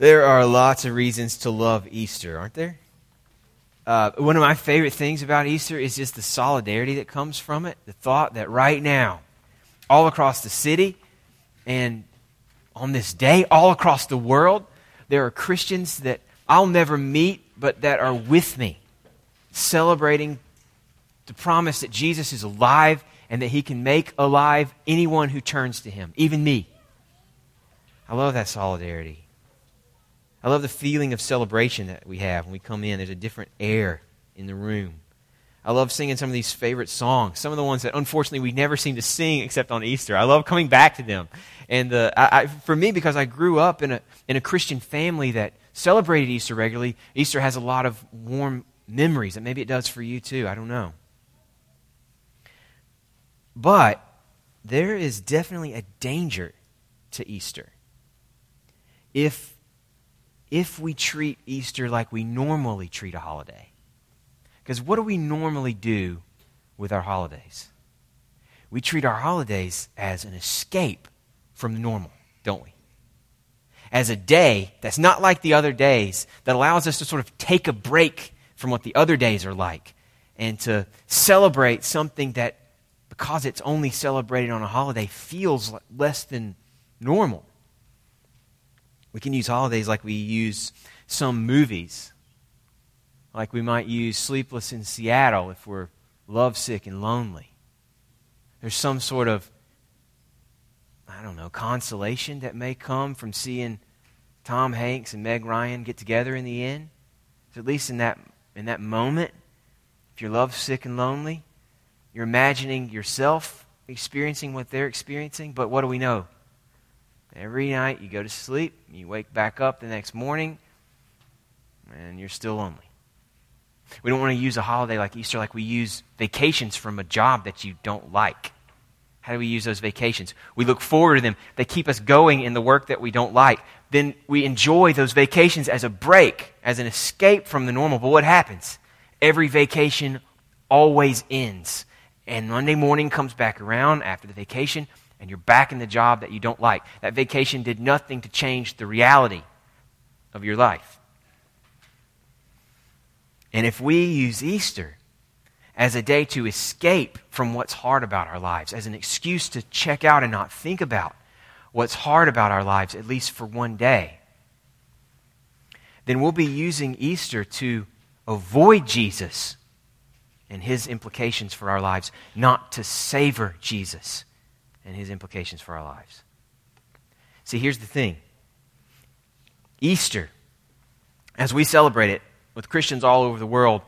There are lots of reasons to love Easter, aren't there? One of my favorite things about Easter is just the solidarity that comes from it. The thought that right now, all across the city and on this day, all across the world, there are Christians that I'll never meet, but that are with me, celebrating the promise that Jesus is alive and that he can make alive anyone who turns to him, even me. I love that solidarity. I love the feeling of celebration that we have when we come in. There's a different air in the room. I love singing some of these favorite songs, some of the ones that unfortunately we never seem to sing except on Easter. I love coming back to them. And for me, because I grew up in a Christian family that celebrated Easter regularly, Easter has a lot of warm memories, and maybe it does for you too. I don't know. But there is definitely a danger to Easter. If we treat Easter like we normally treat a holiday. Because what do we normally do with our holidays? We treat our holidays as an escape from the normal, don't we? As a day that's not like the other days, that allows us to sort of take a break from what the other days are like and to celebrate something that, because it's only celebrated on a holiday, feels less than normal. We can use holidays like we use some movies. Like we might use Sleepless in Seattle if we're lovesick and lonely. There's some sort of, consolation that may come from seeing Tom Hanks and Meg Ryan get together in the end. So at least in that moment, if you're lovesick and lonely, you're imagining yourself experiencing what they're experiencing. But what do we know? Every night you go to sleep, you wake back up the next morning, and you're still lonely. We don't want to use a holiday like Easter like we use vacations from a job that you don't like. How do we use those vacations? We look forward to them. They keep us going in the work that we don't like. Then we enjoy those vacations as a break, as an escape from the normal. But what happens? Every vacation always ends. And Monday morning comes back around after the vacation, and you're back in the job that you don't like. That vacation did nothing to change the reality of your life. And if we use Easter as a day to escape from what's hard about our lives, as an excuse to check out and not think about what's hard about our lives, at least for one day, then we'll be using Easter to avoid Jesus and his implications for our lives, not to savor Jesus and his implications for our lives. See, here's the thing. Easter, as we celebrate it with Christians all over the world,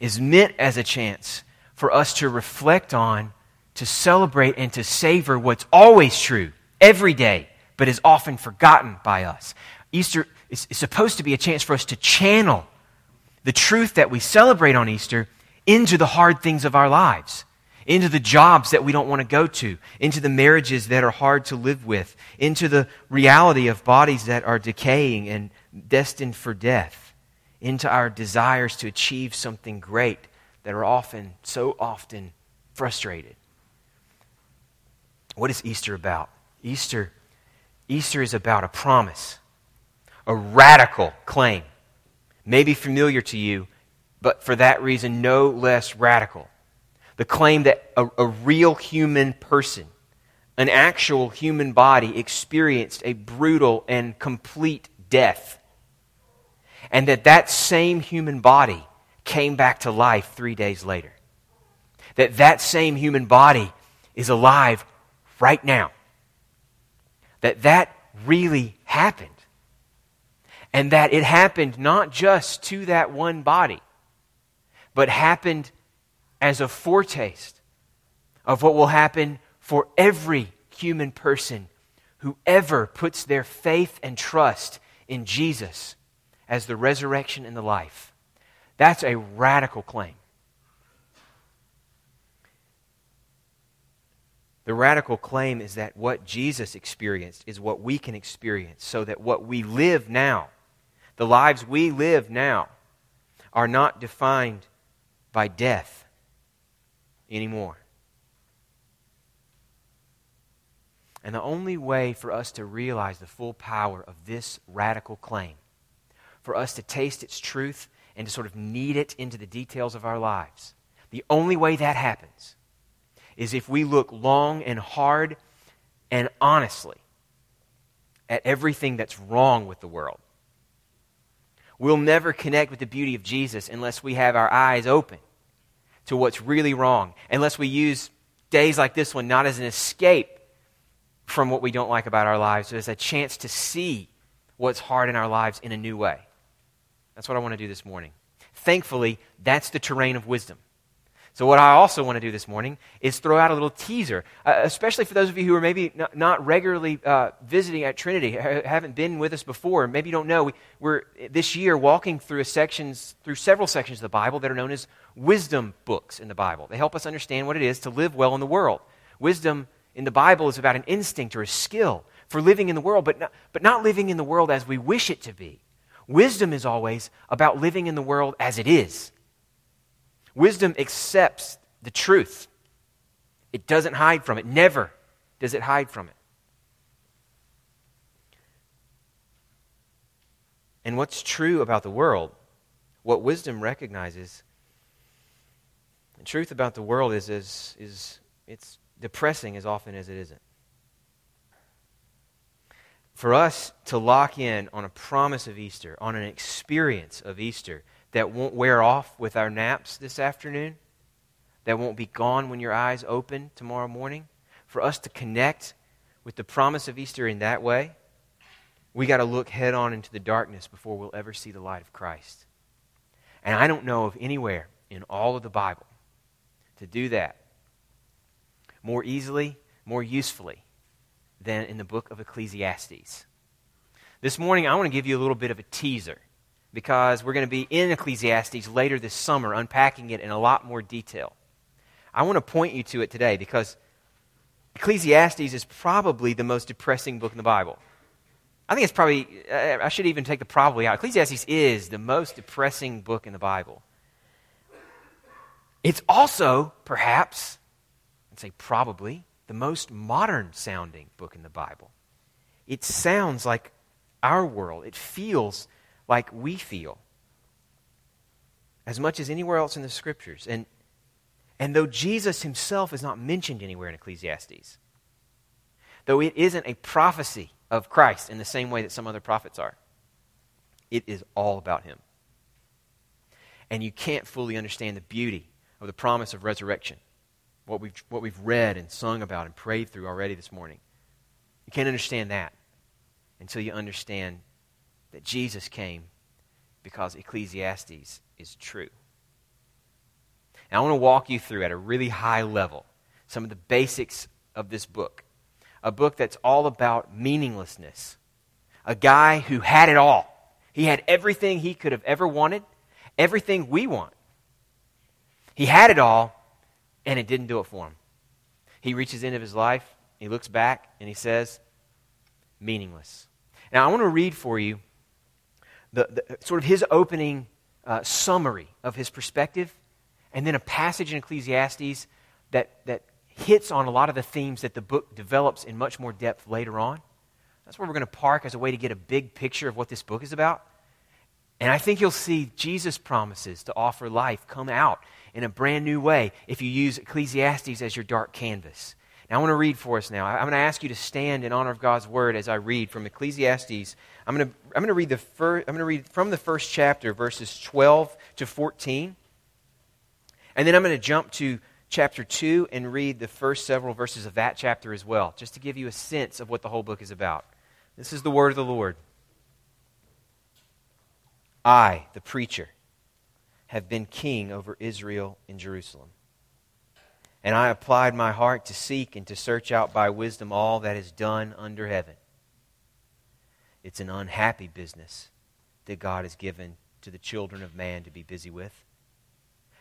is meant as a chance for us to reflect on, to celebrate, and to savor what's always true every day, but is often forgotten by us. Easter is supposed to be a chance for us to channel the truth that we celebrate on Easter into the hard things of our lives, into the jobs that we don't want to go to, into the marriages that are hard to live with, into the reality of bodies that are decaying and destined for death, into our desires to achieve something great that are often, so often, frustrated. What is Easter about? Easter is about a promise, a radical claim, maybe familiar to you, but for that reason, no less radical. The claim that a real human person, an actual human body, experienced a brutal and complete death. And that same human body came back to life 3 days later. That same human body is alive right now. That really happened. And that it happened not just to that one body, but happened as a foretaste of what will happen for every human person who ever puts their faith and trust in Jesus as the resurrection and the life. That's a radical claim. The radical claim is that what Jesus experienced is what we can experience, so that what we live now, the lives we live now, are not defined by death anymore. And the only way for us to realize the full power of this radical claim, for us to taste its truth and to sort of knead it into the details of our lives, the only way that happens is if we look long and hard and honestly at everything that's wrong with the world. We'll never connect with the beauty of Jesus unless we have our eyes open to what's really wrong, unless we use days like this one not as an escape from what we don't like about our lives, but as a chance to see what's hard in our lives in a new way. That's what I want to do this morning. Thankfully, that's the terrain of wisdom. So what I also want to do this morning is throw out a little teaser, especially for those of you who are maybe not regularly visiting at Trinity, haven't been with us before, maybe you don't know. We're this year walking through several sections of the Bible that are known as wisdom books in the Bible. They help us understand what it is to live well in the world. Wisdom in the Bible is about an instinct or a skill for living in the world, but not living in the world as we wish it to be. Wisdom is always about living in the world as it is. Wisdom accepts the truth. It doesn't hide from it. Never does it hide from it. And what's true about the world, what wisdom recognizes, the truth about the world is it's depressing as often as it isn't. For us to lock in on a promise of Easter, on an experience of Easter, that won't wear off with our naps this afternoon, that won't be gone when your eyes open tomorrow morning, for us to connect with the promise of Easter in that way, we got to look head on into the darkness before we'll ever see the light of Christ. And I don't know of anywhere in all of the Bible to do that more easily, more usefully than in the book of Ecclesiastes. This morning, I want to give you a little bit of a teaser, because we're going to be in Ecclesiastes later this summer, unpacking it in a lot more detail. I want to point you to it today, because Ecclesiastes is probably the most depressing book in the Bible. I think it's probably, I should even take the probably out. Ecclesiastes is the most depressing book in the Bible. It's also, perhaps, I'd say probably, the most modern sounding book in the Bible. It sounds like our world. It feels like we feel, as much as anywhere else in the Scriptures. And though Jesus himself is not mentioned anywhere in Ecclesiastes, though it isn't a prophecy of Christ in the same way that some other prophets are, it is all about him. And you can't fully understand the beauty of the promise of resurrection, what we've read and sung about and prayed through already this morning. You can't understand that until you understand that Jesus came because Ecclesiastes is true. And I want to walk you through at a really high level some of the basics of this book. A book that's all about meaninglessness. A guy who had it all. He had everything he could have ever wanted, everything we want. He had it all, and it didn't do it for him. He reaches the end of his life, he looks back, and he says, meaningless. Now I want to read for you the sort of his opening summary of his perspective, and then a passage in Ecclesiastes that hits on a lot of the themes that the book develops in much more depth later on. That's where we're going to park as a way to get a big picture of what this book is about. And I think you'll see Jesus' promises to offer life come out in a brand new way if you use Ecclesiastes as your dark canvas. Now, I want to read for us now. I'm going to ask you to stand in honor of God's word as I read from Ecclesiastes. I'm going to read from the first chapter, verses 12 to 14. And then I'm going to jump to chapter 2 and read the first several verses of that chapter as well, just to give you a sense of what the whole book is about. This is the word of the Lord. I, the preacher, have been king over Israel and Jerusalem. And I applied my heart to seek and to search out by wisdom all that is done under heaven. It's an unhappy business that God has given to the children of man to be busy with.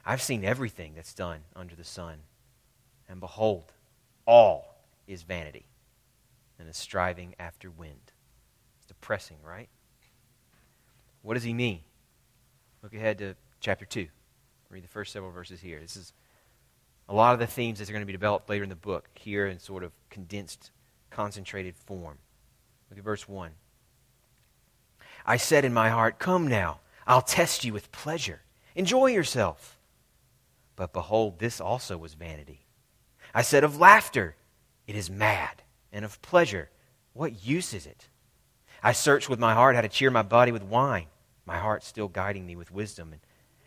I've seen everything that's done under the sun, and behold, all is vanity and a striving after wind. It's depressing, right? What does he mean? Look ahead to chapter 2. Read the first several verses here. This is a lot of the themes that are going to be developed later in the book here in sort of condensed concentrated form. Look at verse 1. I said in my heart, come now, I'll test you with pleasure. Enjoy yourself. But behold, this also was vanity. I said of laughter, it is mad, and of pleasure, what use is it? I searched with my heart how to cheer my body with wine, my heart still guiding me with wisdom, and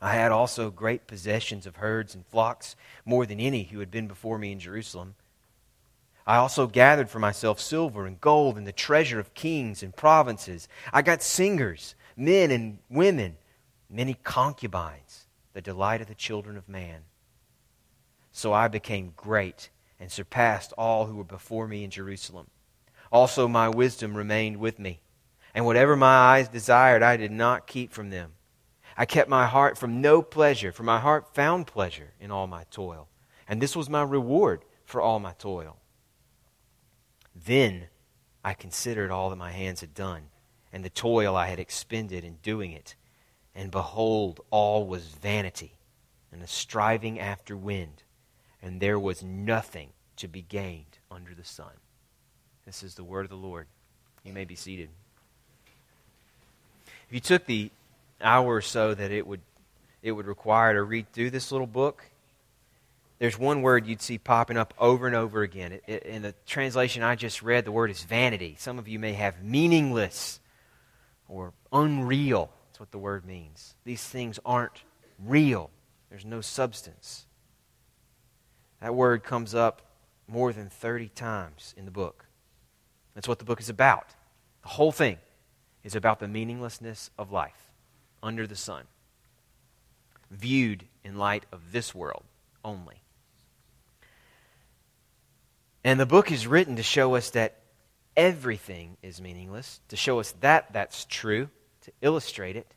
I had also great possessions of herds and flocks, more than any who had been before me in Jerusalem. I also gathered for myself silver and gold and the treasure of kings and provinces. I got singers, men and women, many concubines, the delight of the children of man. So I became great and surpassed all who were before me in Jerusalem. Also my wisdom remained with me, and whatever my eyes desired I did not keep from them. I kept my heart from no pleasure, for my heart found pleasure in all my toil, and this was my reward for all my toil. Then I considered all that my hands had done, and the toil I had expended in doing it, and behold, all was vanity, and a striving after wind, and there was nothing to be gained under the sun. This is the word of the Lord. You may be seated. If you took the hour or so that it would require to read through this little book, there's one word you'd see popping up over and over again. In the translation I just read, the word is vanity. Some of you may have meaningless or unreal. That's what the word means. These things aren't real. There's no substance. That word comes up more than 30 times in the book. That's what the book is about. The whole thing is about the meaninglessness of life under the sun, viewed in light of this world only. And the book is written to show us that everything is meaningless, to show us that that's true, to illustrate it,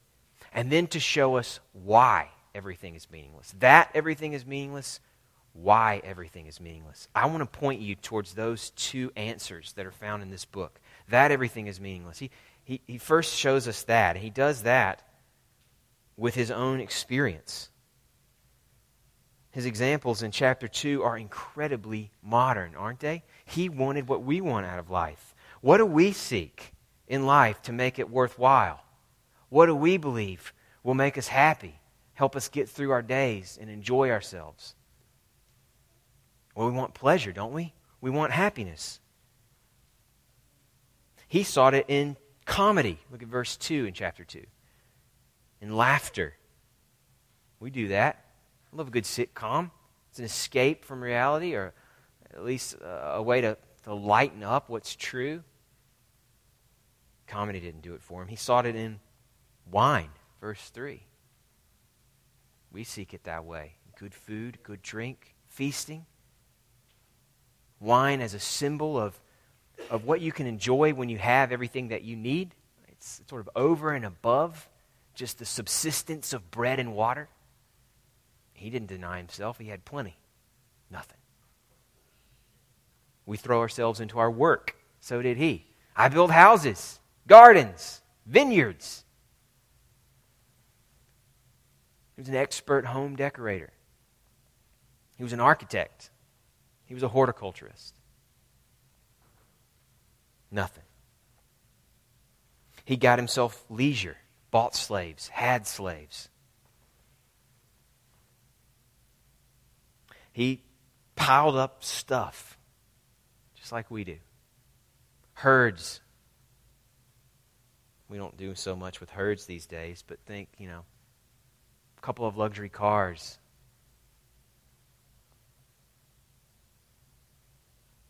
and then to show us why everything is meaningless. That everything is meaningless, why everything is meaningless. I want to point you towards those two answers that are found in this book. That everything is meaningless. He first shows us that. He does that with his own experience. His examples in chapter 2 are incredibly modern, aren't they? He wanted what we want out of life. What do we seek in life to make it worthwhile? What do we believe will make us happy, help us get through our days and enjoy ourselves? Well, we want pleasure, don't we? We want happiness. He sought it in comedy. Look at verse 2 in chapter 2. In laughter. We do that. I love a good sitcom. It's an escape from reality, or at least a way to lighten up what's true. Comedy didn't do it for him. He sought it in wine, verse 3. We seek it that way. Good food, good drink, feasting. Wine as a symbol of what you can enjoy when you have everything that you need. It's sort of over and above just the subsistence of bread and water. He didn't deny himself. He had plenty. Nothing. We throw ourselves into our work. So did he. I build houses, gardens, vineyards. He was an expert home decorator. He was an architect. He was a horticulturist. Nothing. He got himself leisure, bought slaves, had slaves. He piled up stuff, just like we do. Herds. We don't do so much with herds these days, but think, a couple of luxury cars.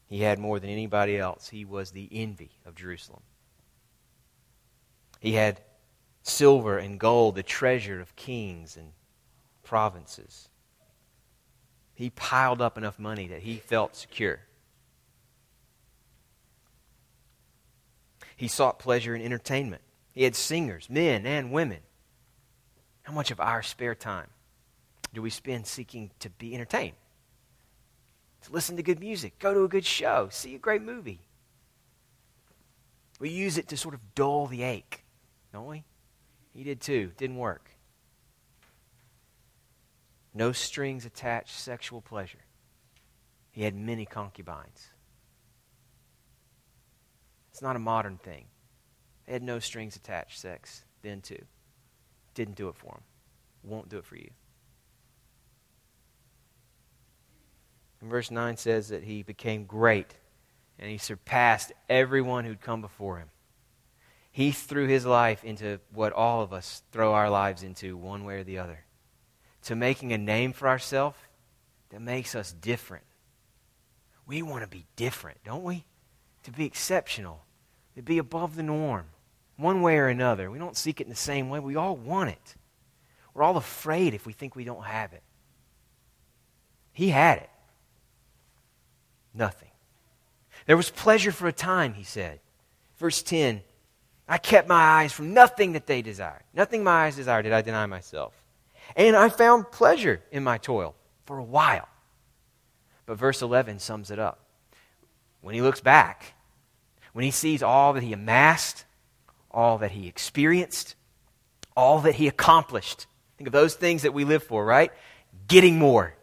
He had more than anybody else. He was the envy of Jerusalem. He had silver and gold, the treasure of kings and provinces. He piled up enough money that he felt secure. He sought pleasure in entertainment. He had singers, men and women. How much of our spare time do we spend seeking to be entertained? To listen to good music, go to a good show, see a great movie. We use it to sort of dull the ache, don't we? He did too. Didn't work. No strings attached sexual pleasure. He had many concubines. It's not a modern thing. They had no strings attached sex then too. Didn't do it for him. Won't do it for you. And verse 9 says that he became great and he surpassed everyone who'd come before him. He threw his life into what all of us throw our lives into one way or the other. To making a name for ourselves that makes us different. We want to be different, don't we? To be exceptional. To be above the norm. One way or another. We don't seek it in the same way. We all want it. We're all afraid if we think we don't have it. He had it. Nothing. There was pleasure for a time, he said. Verse 10, I kept my eyes from nothing that they desired. Nothing my eyes desired did I deny myself. And I found pleasure in my toil for a while. But verse 11 sums it up. When he looks back, when he sees all that he amassed, all that he experienced, all that he accomplished. Think of those things that we live for, right? Getting more,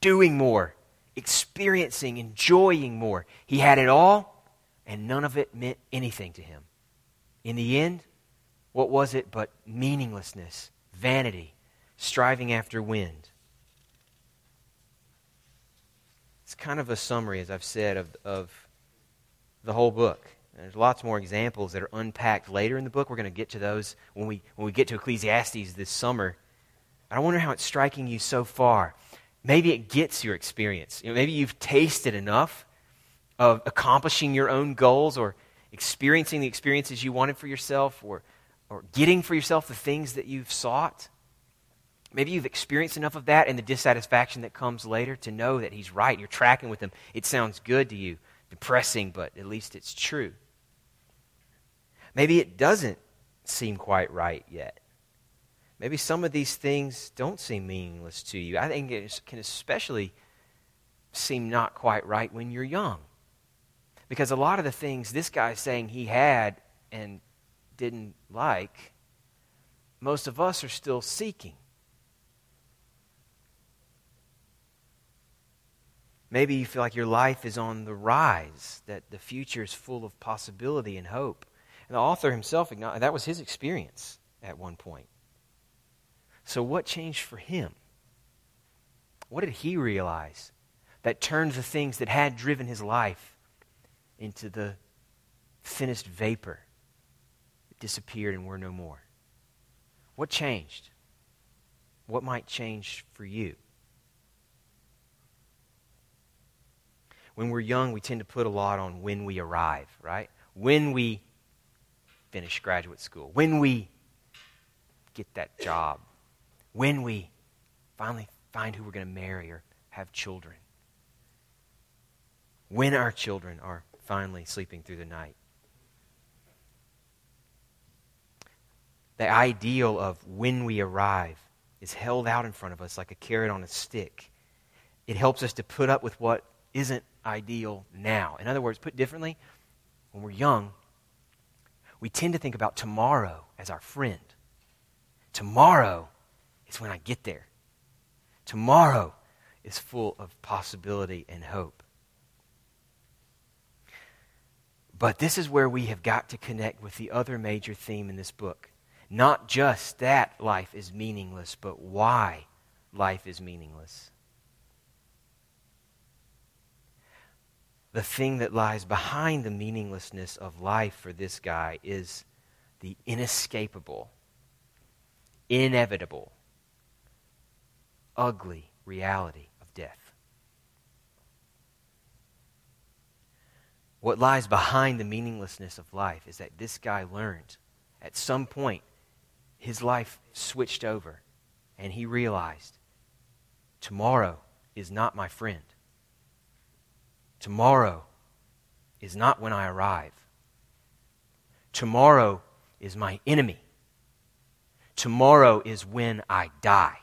doing more, experiencing, enjoying more. He had it all, and none of it meant anything to him. In the end, what was it but meaninglessness, vanity, striving after wind? It's kind of a summary, as I've said, of the whole book. There's lots more examples that are unpacked later in the book. We're going to get to those when we get to Ecclesiastes this summer. I wonder how it's striking you so far. Maybe it gets your experience. Maybe you've tasted enough of accomplishing your own goals or experiencing the experiences you wanted for yourself or getting for yourself the things that you've sought. Maybe you've experienced enough of that and the dissatisfaction that comes later to know that he's right. You're tracking with him. It sounds good to you. Depressing, but at least it's true. Maybe it doesn't seem quite right yet. Maybe some of these things don't seem meaningless to you. I think it can especially seem not quite right when you're young. Because a lot of the things this guy's saying he had and didn't like, most of us are still seeking. Maybe you feel like your life is on the rise, that the future is full of possibility and hope. And the author himself, that was his experience at one point. So what changed for him? What did he realize that turned the things that had driven his life into the thinnest vapor that disappeared and were no more? What changed? What might change for you? When we're young, we tend to put a lot on when we arrive, right? When we finish graduate school, when we get that job, when we finally find who we're going to marry or have children, when our children are finally sleeping through the night. The ideal of when we arrive is held out in front of us like a carrot on a stick. It helps us to put up with what isn't ideal now. In other words, put differently, when we're young, we tend to think about tomorrow as our friend. Tomorrow is when I get there. Tomorrow is full of possibility and hope. But this is where we have got to connect with the other major theme in this book. Not just that life is meaningless, but why life is meaningless. The thing that lies behind the meaninglessness of life for this guy is the inescapable, inevitable, ugly reality of death. What lies behind the meaninglessness of life is that this guy learned at some point his life switched over and he realized tomorrow is not my friend. Tomorrow is not when I arrive. Tomorrow is my enemy. Tomorrow is when I die.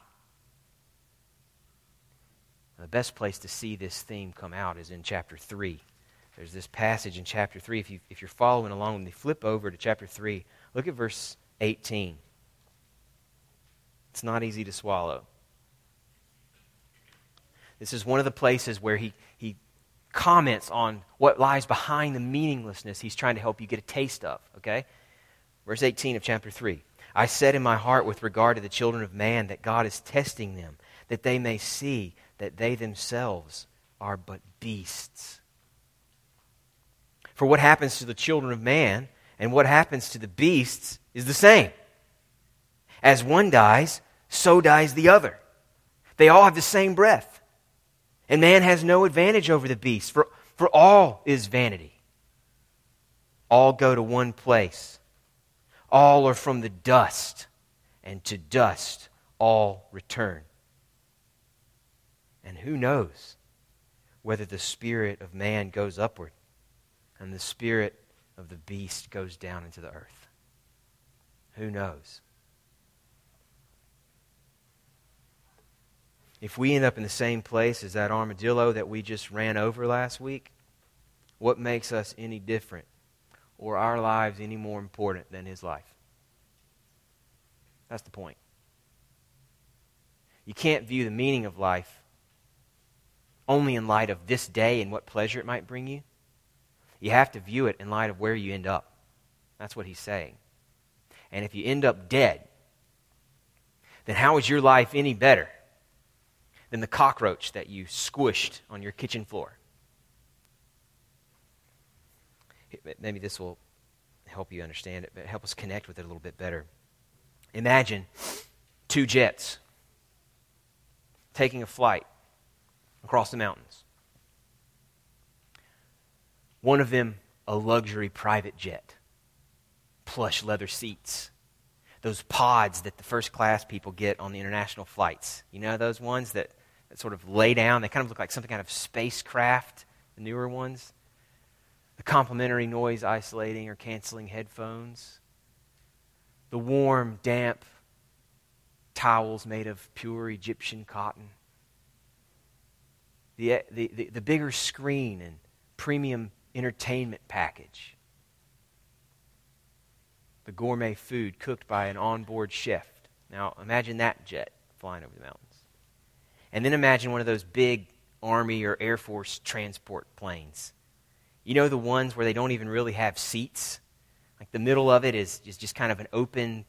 The best place to see this theme come out is in chapter 3. There's this passage in chapter 3. If you're following along with me, flip over to chapter 3. Look at verse 18. It's not easy to swallow. This is one of the places where he comments on what lies behind the meaninglessness he's trying to help you get a taste of, okay? Verse 18 of chapter 3. I said in my heart with regard to the children of man that God is testing them, that they may see that they themselves are but beasts. For what happens to the children of man and what happens to the beasts is the same. As one dies, so dies the other. They all have the same breath. And man has no advantage over the beast, for all is vanity. All go to one place. All are from the dust, and to dust all return. And who knows whether the spirit of man goes upward and the spirit of the beast goes down into the earth? Who knows? If we end up in the same place as that armadillo that we just ran over last week, what makes us any different or our lives any more important than his life? That's the point. You can't view the meaning of life only in light of this day and what pleasure it might bring you. You have to view it in light of where you end up. That's what he's saying. And if you end up dead, then how is your life any better than the cockroach that you squished on your kitchen floor? Maybe this will help you understand it, but help us connect with it a little bit better. Imagine two jets taking a flight across the mountains. One of them, a luxury private jet. Plush leather seats. Those pods that the first class people get on the international flights. You know those ones that sort of lay down? They kind of look like some kind of spacecraft, the newer ones. The complimentary noise isolating or canceling headphones. The warm, damp towels made of pure Egyptian cotton. The bigger screen and premium entertainment package. The gourmet food cooked by an onboard chef. Now, imagine that jet flying over the mountains. And then imagine one of those big Army or Air Force transport planes. You know the ones where they don't even really have seats? Like the middle of it is just kind of an open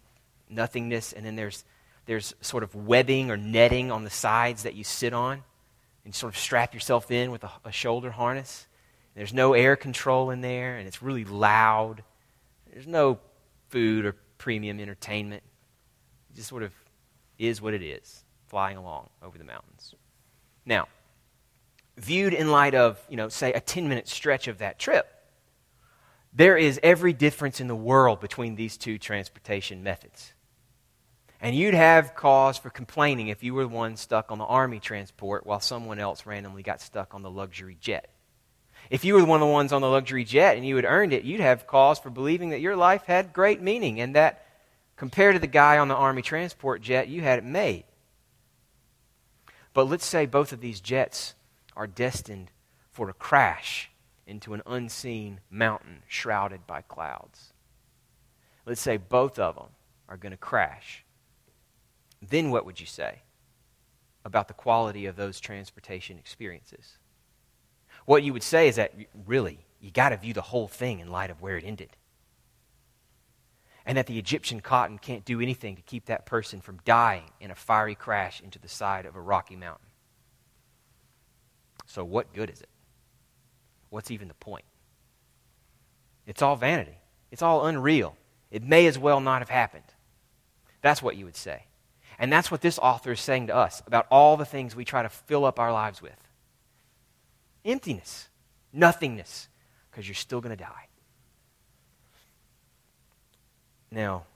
nothingness, and then there's sort of webbing or netting on the sides that you sit on. And sort of strap yourself in with a shoulder harness. There's no air control in there, and it's really loud. There's no food or premium entertainment. It just sort of is what it is, flying along over the mountains. Now, viewed in light of, say, a 10-minute stretch of that trip, there is every difference in the world between these two transportation methods. And you'd have cause for complaining if you were the one stuck on the Army transport while someone else randomly got stuck on the luxury jet. If you were one of the ones on the luxury jet and you had earned it, you'd have cause for believing that your life had great meaning and that compared to the guy on the Army transport jet, you had it made. But let's say both of these jets are destined for a crash into an unseen mountain shrouded by clouds. Let's say both of them are going to crash. Then what would you say about the quality of those transportation experiences? What you would say is that, really, you got to view the whole thing in light of where it ended. And that the Egyptian cotton can't do anything to keep that person from dying in a fiery crash into the side of a rocky mountain. So what good is it? What's even the point? It's all vanity. It's all unreal. It may as well not have happened. That's what you would say. And that's what this author is saying to us about all the things we try to fill up our lives with. Emptiness, nothingness, because you're still going to die. Now,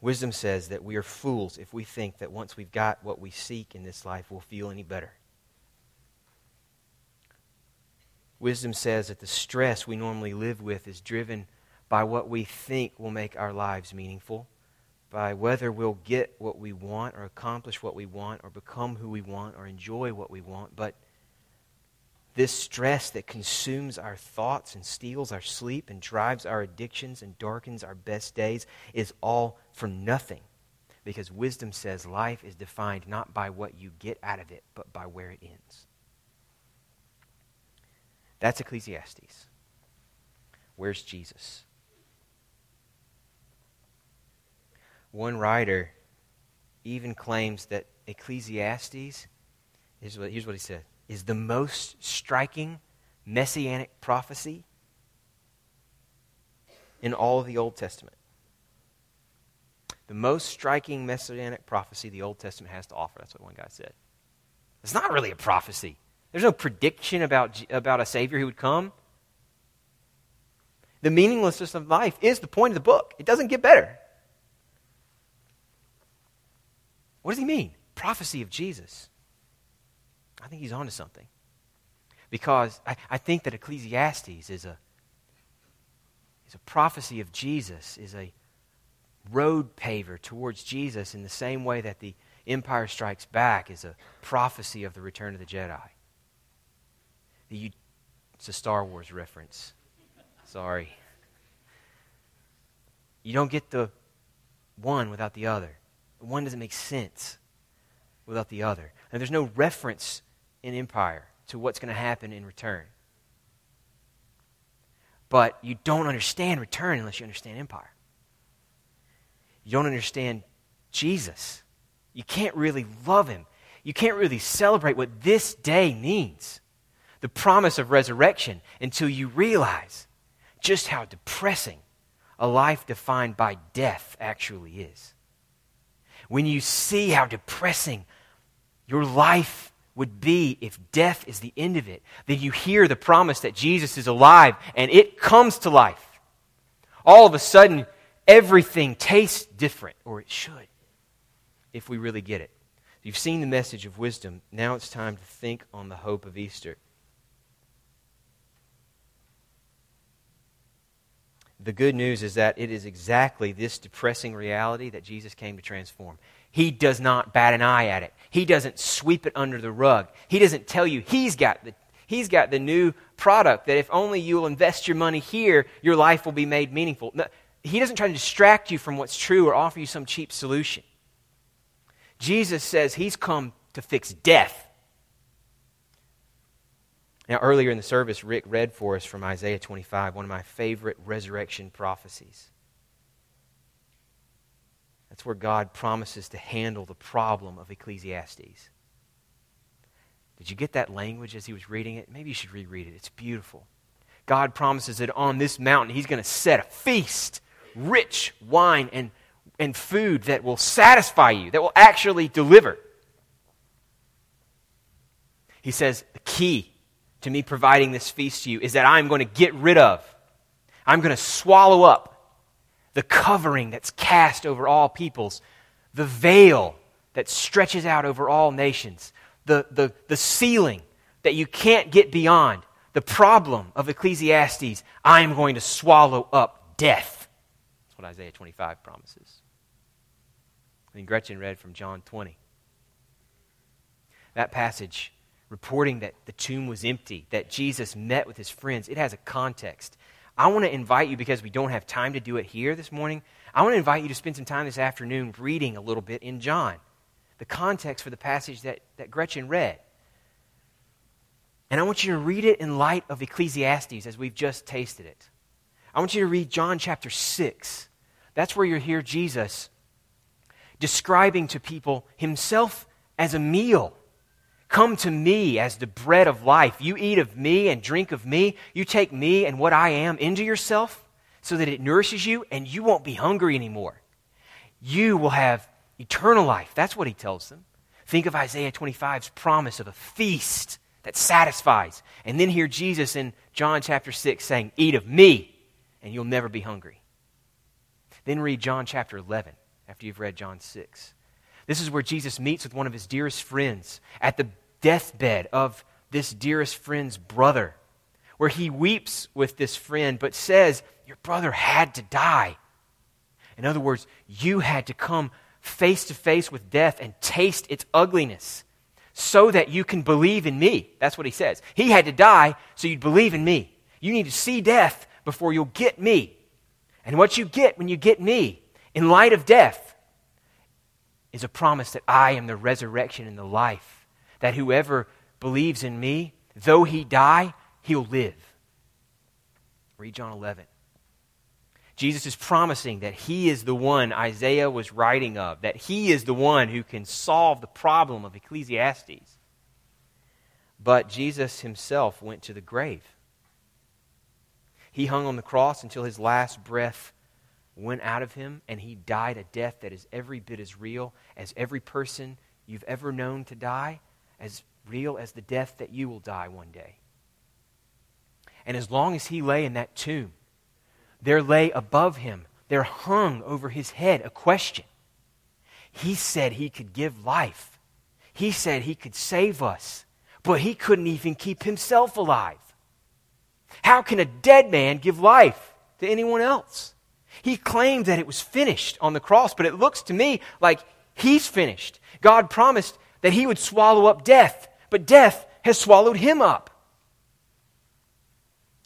wisdom says that we are fools if we think that once we've got what we seek in this life, we'll feel any better. Wisdom says that the stress we normally live with is driven by what we think will make our lives meaningful, by whether we'll get what we want or accomplish what we want or become who we want or enjoy what we want. But this stress that consumes our thoughts and steals our sleep and drives our addictions and darkens our best days is all for nothing, because wisdom says life is defined not by what you get out of it, but by where it ends. That's Ecclesiastes. Where's Jesus? One writer even claims that Ecclesiastes, here's what he said, is the most striking messianic prophecy in all of the Old Testament. The most striking messianic prophecy the Old Testament has to offer. That's what one guy said. It's not really a prophecy. There's no prediction about a Savior who would come. The meaninglessness of life is the point of the book. It doesn't get better. What does he mean? Prophecy of Jesus. I think he's onto something. Because I think that Ecclesiastes is a prophecy of Jesus, is a road paver towards Jesus in the same way that the Empire Strikes Back is a prophecy of the return of the Jedi. It's a Star Wars reference. Sorry. You don't get the one without the other. One doesn't make sense without the other. And there's no reference in Empire to what's going to happen in Return. But you don't understand Return unless you understand Empire. You don't understand Jesus. You can't really love him. You can't really celebrate what this day means, the promise of resurrection, until you realize just how depressing a life defined by death actually is. When you see how depressing your life would be if death is the end of it, then you hear the promise that Jesus is alive and it comes to life. All of a sudden, everything tastes different, or it should, if we really get it. You've seen the message of wisdom. Now it's time to think on the hope of Easter. The good news is that it is exactly this depressing reality that Jesus came to transform. He does not bat an eye at it. He doesn't sweep it under the rug. He doesn't tell you he's got the new product that if only you'll invest your money here, your life will be made meaningful. No, he doesn't try to distract you from what's true or offer you some cheap solution. Jesus says he's come to fix death. Now, earlier in the service, Rick read for us from Isaiah 25, one of my favorite resurrection prophecies. That's where God promises to handle the problem of Ecclesiastes. Did you get that language as he was reading it? Maybe you should reread it. It's beautiful. God promises that on this mountain, he's going to set a feast, rich wine and food that will satisfy you, that will actually deliver. He says, the key to me providing this feast to you is that I'm going to get rid of, I'm going to swallow up the covering that's cast over all peoples, the veil that stretches out over all nations, the ceiling that you can't get beyond, the problem of Ecclesiastes. I am going to swallow up death. That's what Isaiah 25 promises. And Gretchen read from John 20. That passage reporting that the tomb was empty, that Jesus met with his friends. It has a context. I want to invite you, because we don't have time to do it here this morning, I want to invite you to spend some time this afternoon reading a little bit in John, the context for the passage that Gretchen read. And I want you to read it in light of Ecclesiastes as we've just tasted it. I want you to read John chapter 6. That's where you hear Jesus describing to people himself as a meal. Come to me as the bread of life. You eat of me and drink of me. You take me and what I am into yourself so that it nourishes you and you won't be hungry anymore. You will have eternal life. That's what he tells them. Think of Isaiah 25's promise of a feast that satisfies. And then hear Jesus in John chapter 6 saying, eat of me and you'll never be hungry. Then read John chapter 11 after you've read John 6. This is where Jesus meets with one of his dearest friends at the deathbed of this dearest friend's brother, where he weeps with this friend but says, your brother had to die. In other words, you had to come face to face with death and taste its ugliness so that you can believe in me. That's what he says. He had to die so you'd believe in me. You need to see death before you'll get me. And what you get when you get me, in light of death, is a promise that I am the resurrection and the life, that whoever believes in me, though he die, he'll live. Read John 11. Jesus is promising that he is the one Isaiah was writing of, that he is the one who can solve the problem of Ecclesiastes. But Jesus himself went to the grave. He hung on the cross until his last breath went out of him, and he died a death that is every bit as real as every person you've ever known to die, as real as the death that you will die one day. And as long as he lay in that tomb, there lay above him, there hung over his head a question. He said he could give life. He said he could save us, but he couldn't even keep himself alive. How can a dead man give life to anyone else? He claimed that it was finished on the cross, but it looks to me like he's finished. God promised that he would swallow up death, but death has swallowed him up.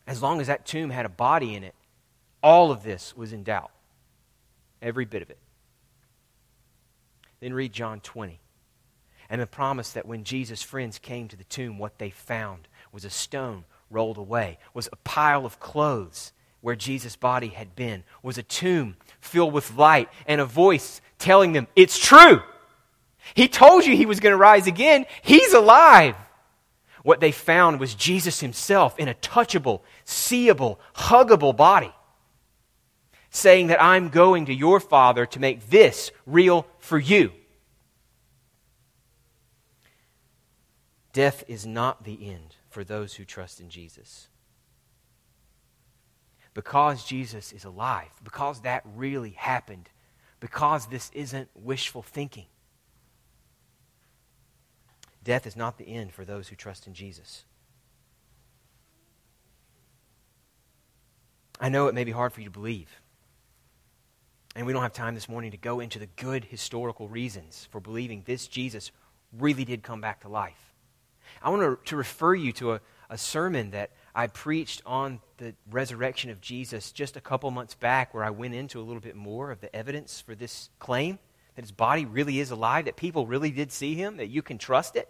As long as that tomb had a body in it, all of this was in doubt. Every bit of it. Then read John 20. And the promise that when Jesus' friends came to the tomb, what they found was a stone rolled away, was a pile of clothes where Jesus' body had been, was a tomb filled with light and a voice telling them, it's true. He told you he was going to rise again. He's alive. What they found was Jesus himself in a touchable, seeable, huggable body, saying that I'm going to your Father to make this real for you. Death is not the end for those who trust in Jesus. Because Jesus is alive, because that really happened, because this isn't wishful thinking, death is not the end for those who trust in Jesus. I know it may be hard for you to believe. And we don't have time this morning to go into the good historical reasons for believing this Jesus really did come back to life. I want to refer you to a sermon that I preached on the resurrection of Jesus just a couple months back, where I went into a little bit more of the evidence for this claim that his body really is alive, that people really did see him, that you can trust it.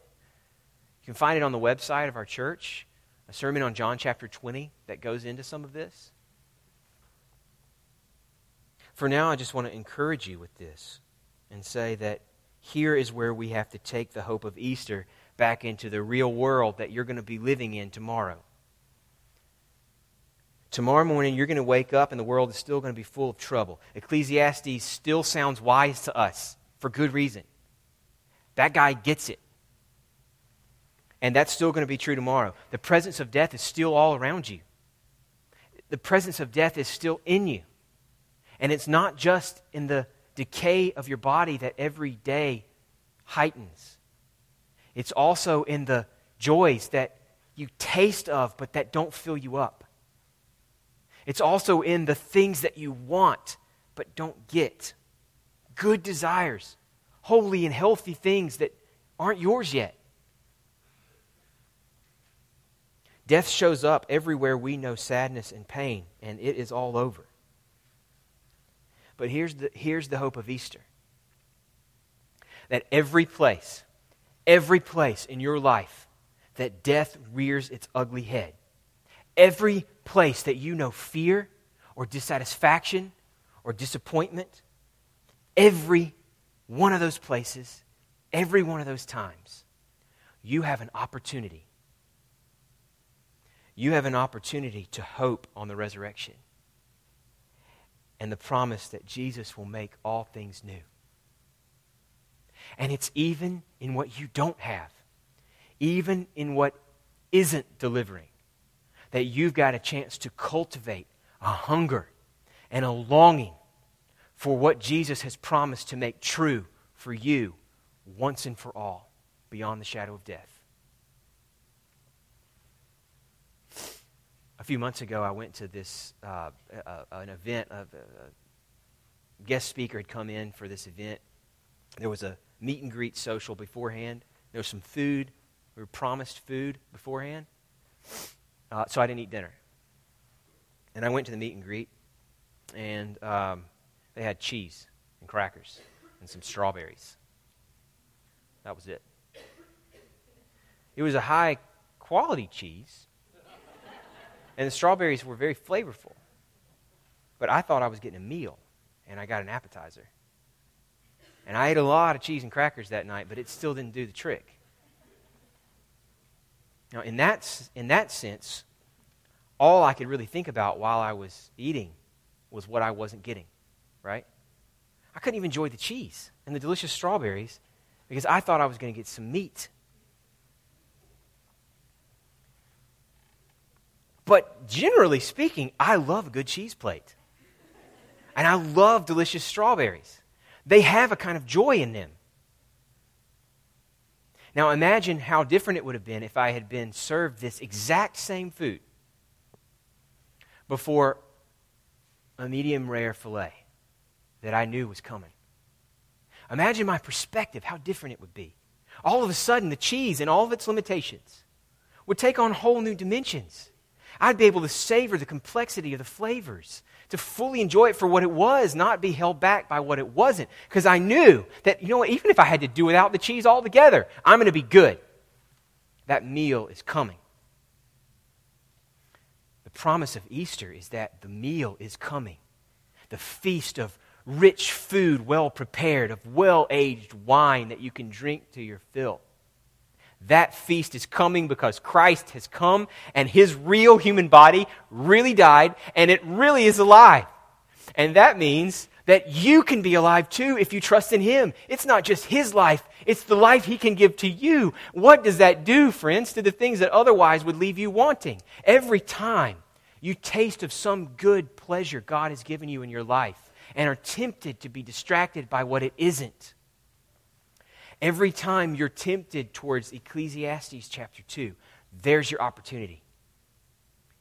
You can find it on the website of our church, a sermon on John chapter 20 that goes into some of this. For now, I just want to encourage you with this and say that here is where we have to take the hope of Easter back into the real world that you're going to be living in tomorrow. Tomorrow morning, you're going to wake up and the world is still going to be full of trouble. Ecclesiastes still sounds wise to us for good reason. That guy gets it. And that's still going to be true tomorrow. The presence of death is still all around you. The presence of death is still in you. And it's not just in the decay of your body that every day heightens. It's also in the joys that you taste of but that don't fill you up. It's also in the things that you want but don't get. Good desires, holy and healthy things that aren't yours yet. Death shows up everywhere we know sadness and pain, and it is all over. But here's the hope of Easter. That every place in your life that death rears its ugly head, every place that you know fear or dissatisfaction or disappointment, every one of those places, every one of those times, you have an opportunity. You have an opportunity to hope on the resurrection and the promise that Jesus will make all things new. And it's even in what you don't have, even in what isn't delivering, that you've got a chance to cultivate a hunger and a longing for what Jesus has promised to make true for you once and for all, beyond the shadow of death. A few months ago, I went to this an event. A guest speaker had come in for this event. There was a meet and greet social beforehand. There was some food. We were promised food beforehand, so I didn't eat dinner. And I went to the meet and greet, and they had cheese and crackers and some strawberries. That was it. It was a high-quality cheese, and the strawberries were very flavorful. But I thought I was getting a meal, and I got an appetizer. And I ate a lot of cheese and crackers that night, but it still didn't do the trick. Now, in that sense, all I could really think about while I was eating was what I wasn't getting, right? I couldn't even enjoy the cheese and the delicious strawberries because I thought I was going to get some meat. But generally speaking, I love a good cheese plate. And I love delicious strawberries. They have a kind of joy in them. Now imagine how different it would have been if I had been served this exact same food before a medium rare filet that I knew was coming. Imagine my perspective, how different it would be. All of a sudden, the cheese and all of its limitations would take on whole new dimensions. I'd be able to savor the complexity of the flavors, to fully enjoy it for what it was, not be held back by what it wasn't. Because I knew that, you know what, even if I had to do without the cheese altogether, I'm going to be good. That meal is coming. The promise of Easter is that the meal is coming. The feast of rich food, well prepared, of well-aged wine that you can drink to your fill. That feast is coming because Christ has come and his real human body really died and it really is alive. And that means that you can be alive too if you trust in him. It's not just his life, it's the life he can give to you. What does that do, friends, to the things that otherwise would leave you wanting? Every time you taste of some good pleasure God has given you in your life and are tempted to be distracted by what it isn't, every time you're tempted towards Ecclesiastes chapter 2, there's your opportunity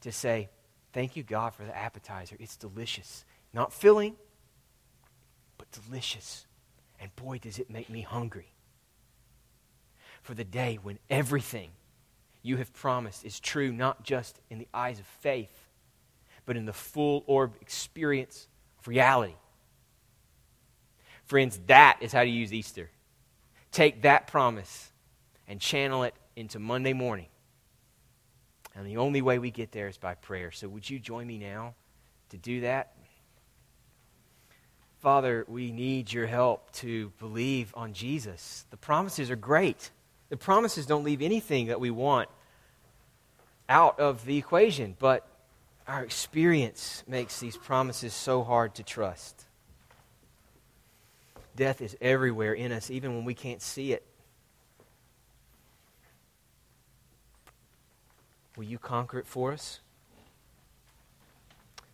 to say, thank you, God, for the appetizer. It's delicious. Not filling, but delicious. And boy, does it make me hungry for the day when everything you have promised is true, not just in the eyes of faith, but in the full orb experience of reality. Friends, that is how to use Easter. Take that promise and channel it into Monday morning. And the only way we get there is by prayer. So would you join me now to do that? Father, we need your help to believe on Jesus. The promises are great. The promises don't leave anything that we want out of the equation, but our experience makes these promises so hard to trust. Death is everywhere in us, even when we can't see it. Will you conquer it for us?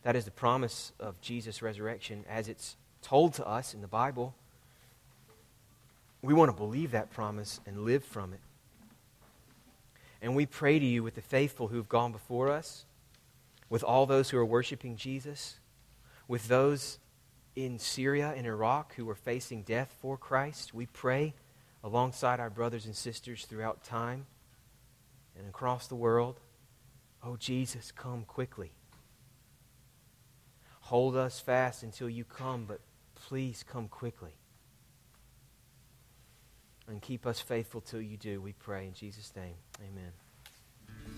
That is the promise of Jesus' resurrection as it's told to us in the Bible. We want to believe that promise and live from it. And we pray to you with the faithful who have gone before us, with all those who are worshiping Jesus, with those in Syria and Iraq who are facing death for Christ. We pray alongside our brothers and sisters throughout time and across the world. Oh Jesus, come quickly. Hold us fast until you come, but please come quickly. And keep us faithful till you do, we pray in Jesus' name. Amen.